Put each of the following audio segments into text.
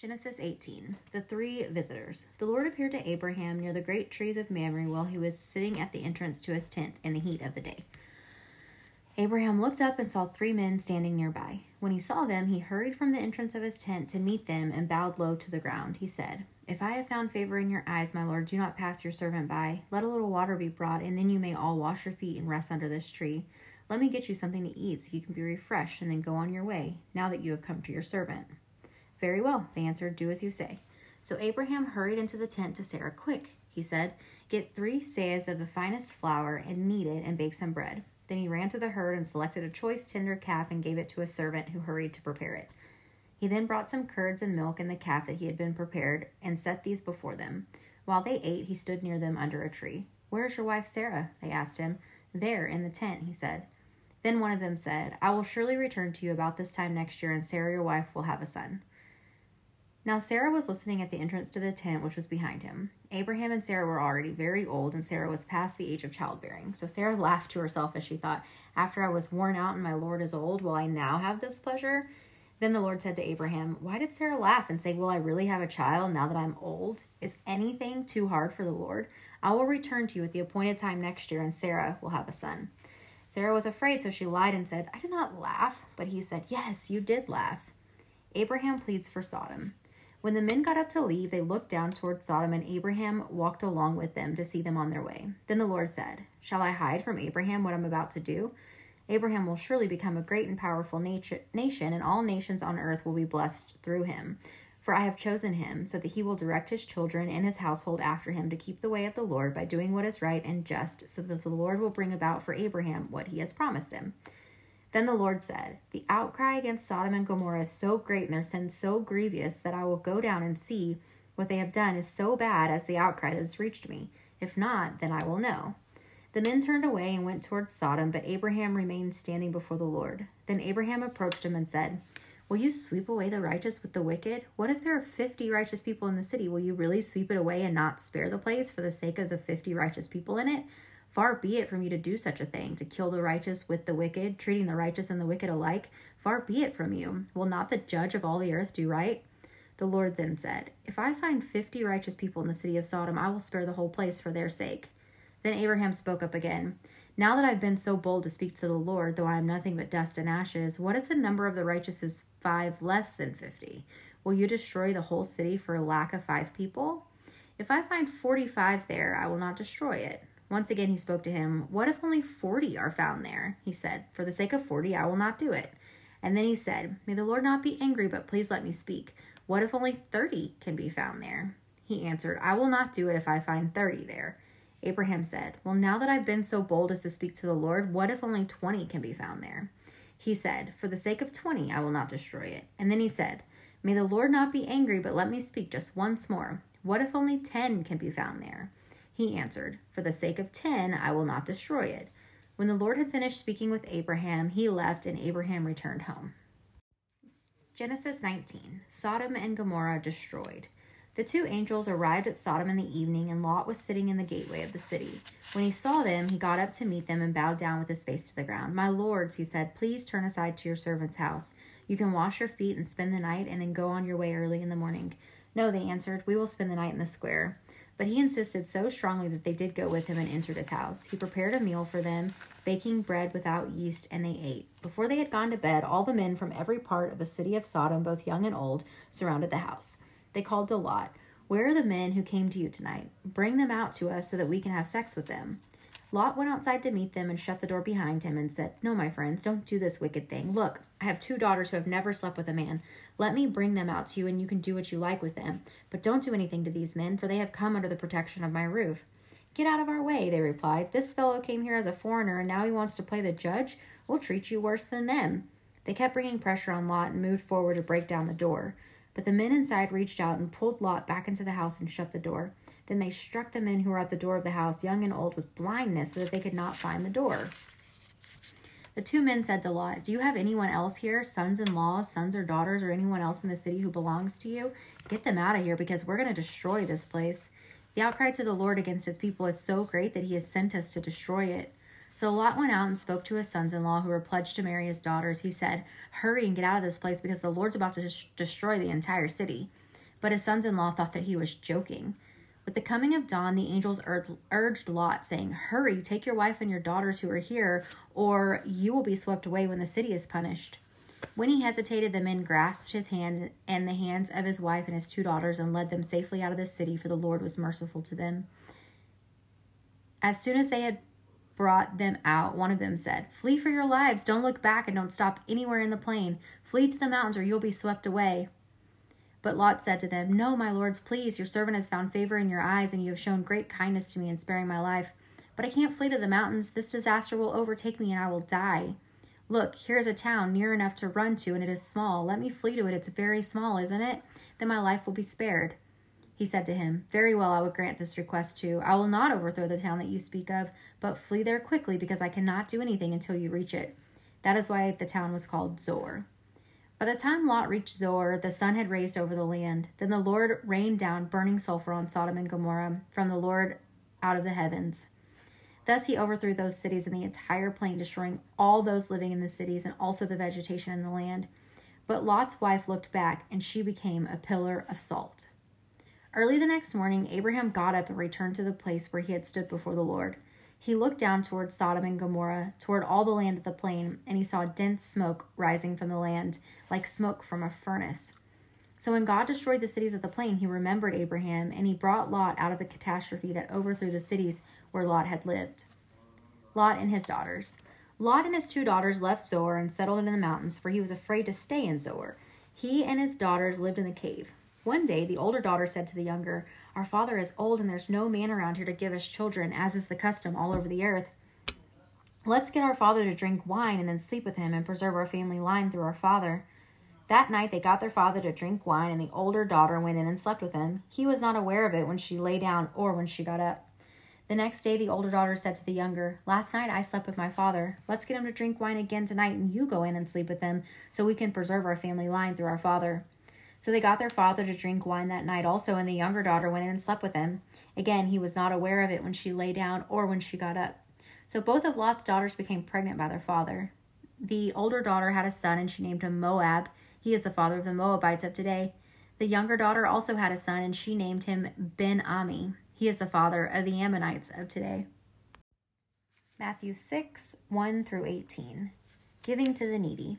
Genesis 18, the three visitors. The Lord appeared to Abraham near the great trees of Mamre while he was sitting at the entrance to his tent in the heat of the day. Abraham looked up and saw three men standing nearby. When he saw them, he hurried from the entrance of his tent to meet them and bowed low to the ground. He said, "If I have found favor in your eyes, my Lord, do not pass your servant by. Let a little water be brought, and then you may all wash your feet and rest under this tree. Let me get you something to eat so you can be refreshed and then go on your way, now that you have come to your servant." "Very well," they answered, "do as you say." So Abraham hurried into the tent to Sarah. "Quick," he said, "get 3 seahs of the finest flour and knead it and bake some bread." Then he ran to the herd and selected a choice tender calf and gave it to a servant who hurried to prepare it. He then brought some curds and milk and the calf that he had been prepared and set these before them. While they ate, he stood near them under a tree. "Where is your wife Sarah?" they asked him. "There, in the tent," he said. Then one of them said, "I will surely return to you about this time next year, and Sarah your wife will have a son." Now Sarah was listening at the entrance to the tent, which was behind him. Abraham and Sarah were already very old, and Sarah was past the age of childbearing. So Sarah laughed to herself as she thought, "After I was worn out and my Lord is old, will I now have this pleasure?" Then the Lord said to Abraham, "Why did Sarah laugh and say, 'Will I really have a child now that I'm old?' Is anything too hard for the Lord? I will return to you at the appointed time next year, and Sarah will have a son." Sarah was afraid, so she lied and said, "I did not laugh." But he said, "Yes, you did laugh." Abraham pleads for Sodom. When the men got up to leave, they looked down toward Sodom, and Abraham walked along with them to see them on their way. Then the Lord said, "Shall I hide from Abraham what I'm about to do? Abraham will surely become a great and powerful nation, and all nations on earth will be blessed through him. For I have chosen him, so that he will direct his children and his household after him to keep the way of the Lord by doing what is right and just, so that the Lord will bring about for Abraham what he has promised him." Then the Lord said, "The outcry against Sodom and Gomorrah is so great and their sin so grievous that I will go down and see what they have done is so bad as the outcry that has reached me. If not, then I will know." The men turned away and went towards Sodom, but Abraham remained standing before the Lord. Then Abraham approached him and said, "Will you sweep away the righteous with the wicked? What if there are 50 righteous people in the city? Will you really sweep it away and not spare the place for the sake of the 50 righteous people in it? Far be it from you to do such a thing, to kill the righteous with the wicked, treating the righteous and the wicked alike. Far be it from you. Will not the judge of all the earth do right?" The Lord then said, "If I find 50 righteous people in the city of Sodom, I will spare the whole place for their sake." Then Abraham spoke up again. "Now that I've been so bold to speak to the Lord, though I am nothing but dust and ashes, what if the number of the righteous is 5 less than 50? Will you destroy the whole city for lack of 5 people? If I find 45 there, I will not destroy it." Once again he spoke to him, "What if only 40 are found there?" He said, "For the sake of 40, I will not do it." And then he said, "May the Lord not be angry, but please let me speak. What if only 30 can be found there?" He answered, "I will not do it if I find 30 there." Abraham said, "Well, now that I've been so bold as to speak to the Lord, what if only 20 can be found there?" He said, "For the sake of 20, I will not destroy it." And then he said, "May the Lord not be angry, but let me speak just once more. What if only 10 can be found there?" He answered, "For the sake of 10, I will not destroy it." When the Lord had finished speaking with Abraham, he left, and Abraham returned home. Genesis 19, Sodom and Gomorrah destroyed. The 2 angels arrived at Sodom in the evening, and Lot was sitting in the gateway of the city. When he saw them, he got up to meet them and bowed down with his face to the ground. "My lords," he said, "please turn aside to your servant's house. You can wash your feet and spend the night, and then go on your way early in the morning." "No," they answered, "we will spend the night in the square." But he insisted so strongly that they did go with him and entered his house. He prepared a meal for them, baking bread without yeast, and they ate. Before they had gone to bed, all the men from every part of the city of Sodom, both young and old, surrounded the house. They called to Lot, "Where are the men who came to you tonight? Bring them out to us so that we can have sex with them." Lot went outside to meet them and shut the door behind him and said, "No, my friends, don't do this wicked thing. Look, I have 2 daughters who have never slept with a man. Let me bring them out to you, and you can do what you like with them. But don't do anything to these men, for they have come under the protection of my roof." "Get out of our way," they replied. "This fellow came here as a foreigner, and now he wants to play the judge. We'll treat you worse than them." They kept bringing pressure on Lot and moved forward to break down the door. But the men inside reached out and pulled Lot back into the house and shut the door. Then they struck the men who were at the door of the house, young and old, with blindness so that they could not find the door. The 2 men said to Lot, "Do you have anyone else here, sons-in-law, sons or daughters, or anyone else in the city who belongs to you? Get them out of here, because we're going to destroy this place. The outcry to the Lord against his people is so great that he has sent us to destroy it." So Lot went out and spoke to his sons-in-law, who were pledged to marry his daughters. He said, "Hurry and get out of this place, because the Lord's about to destroy the entire city." but his sons-in-law thought that he was joking. With the coming of dawn, the angels urged Lot, saying, "Hurry, take your wife and your daughters who are here, or you will be swept away when the city is punished." When he hesitated, the men grasped his hand and the hands of his wife and his two daughters and led them safely out of the city, for the Lord was merciful to them. As soon as they had brought them out, one of them said, "Flee for your lives. Don't look back and don't stop anywhere in the plain. Flee to the mountains or you'll be swept away." But Lot said to them, "No, my lords, please, your servant has found favor in your eyes, and you have shown great kindness to me in sparing my life. But I can't flee to the mountains. This disaster will overtake me, and I will die. Look, here is a town near enough to run to, and it is small. Let me flee to it. It's very small, isn't it? Then my life will be spared." He said to him, "Very well, I will grant this request too. I will not overthrow the town that you speak of, but flee there quickly, because I cannot do anything until you reach it." That is why the town was called Zoar. By the time Lot reached Zoar, the sun had raised over the land. Then the Lord rained down burning sulfur on Sodom and Gomorrah from the Lord out of the heavens. Thus he overthrew those cities and the entire plain, destroying all those living in the cities and also the vegetation in the land. But Lot's wife looked back, and she became a pillar of salt. Early the next morning, Abraham got up and returned to the place where he had stood before the Lord. He looked down toward Sodom and Gomorrah, toward all the land of the plain, and he saw dense smoke rising from the land, like smoke from a furnace. So when God destroyed the cities of the plain, he remembered Abraham, and he brought Lot out of the catastrophe that overthrew the cities where Lot had lived. Lot and his daughters. Lot and his two daughters left Zoar and settled in the mountains, for he was afraid to stay in Zoar. He and his daughters lived in the cave. One day, the older daughter said to the younger, "Our father is old, and there's no man around here to give us children, as is the custom all over the earth. Let's get our father to drink wine and then sleep with him and preserve our family line through our father." That night, they got their father to drink wine, and the older daughter went in and slept with him. He was not aware of it when she lay down or when she got up. The next day, the older daughter said to the younger, "Last night I slept with my father. Let's get him to drink wine again tonight, and you go in and sleep with him so we can preserve our family line through our father." So they got their father to drink wine that night also, and the younger daughter went in and slept with him. Again, he was not aware of it when she lay down or when she got up. So both of Lot's daughters became pregnant by their father. The older daughter had a son, and she named him Moab. He is the father of the Moabites of today. The younger daughter also had a son, and she named him Ben-Ami. He is the father of the Ammonites of today. Matthew 6, 1 through 18. Giving to the needy.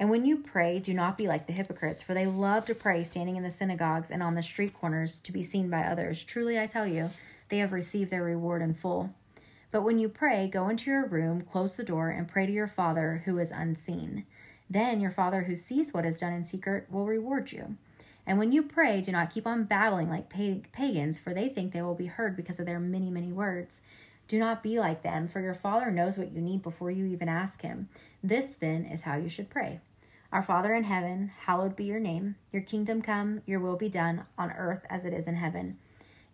And when you pray, do not be like the hypocrites, for they love to pray standing in the synagogues and on the street corners to be seen by others. Truly, I tell you, they have received their reward in full. But when you pray, go into your room, close the door, and pray to your Father who is unseen. Then your Father who sees what is done in secret will reward you. And when you pray, do not keep on babbling like pagans, for they think they will be heard because of their many, many words. Do not be like them, for your Father knows what you need before you even ask him. This, then, is how you should pray. Our Father in heaven, hallowed be your name. Your kingdom come, your will be done, on earth as it is in heaven.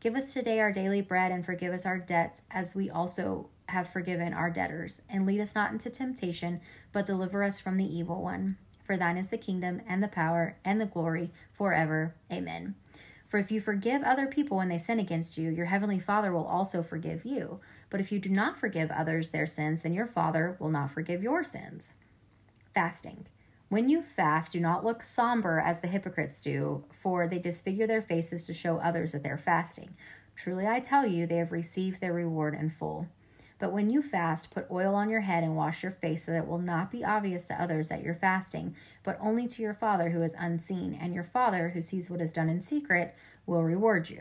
Give us today our daily bread, and forgive us our debts, as we also have forgiven our debtors. And lead us not into temptation, but deliver us from the evil one. For thine is the kingdom, and the power, and the glory, forever. Amen. For if you forgive other people when they sin against you, your heavenly Father will also forgive you. But if you do not forgive others their sins, then your Father will not forgive your sins. Fasting. When you fast, do not look somber as the hypocrites do, for they disfigure their faces to show others that they are fasting. Truly, I tell you, they have received their reward in full. But when you fast, put oil on your head and wash your face, so that it will not be obvious to others that you're fasting, but only to your Father who is unseen, and your Father who sees what is done in secret will reward you.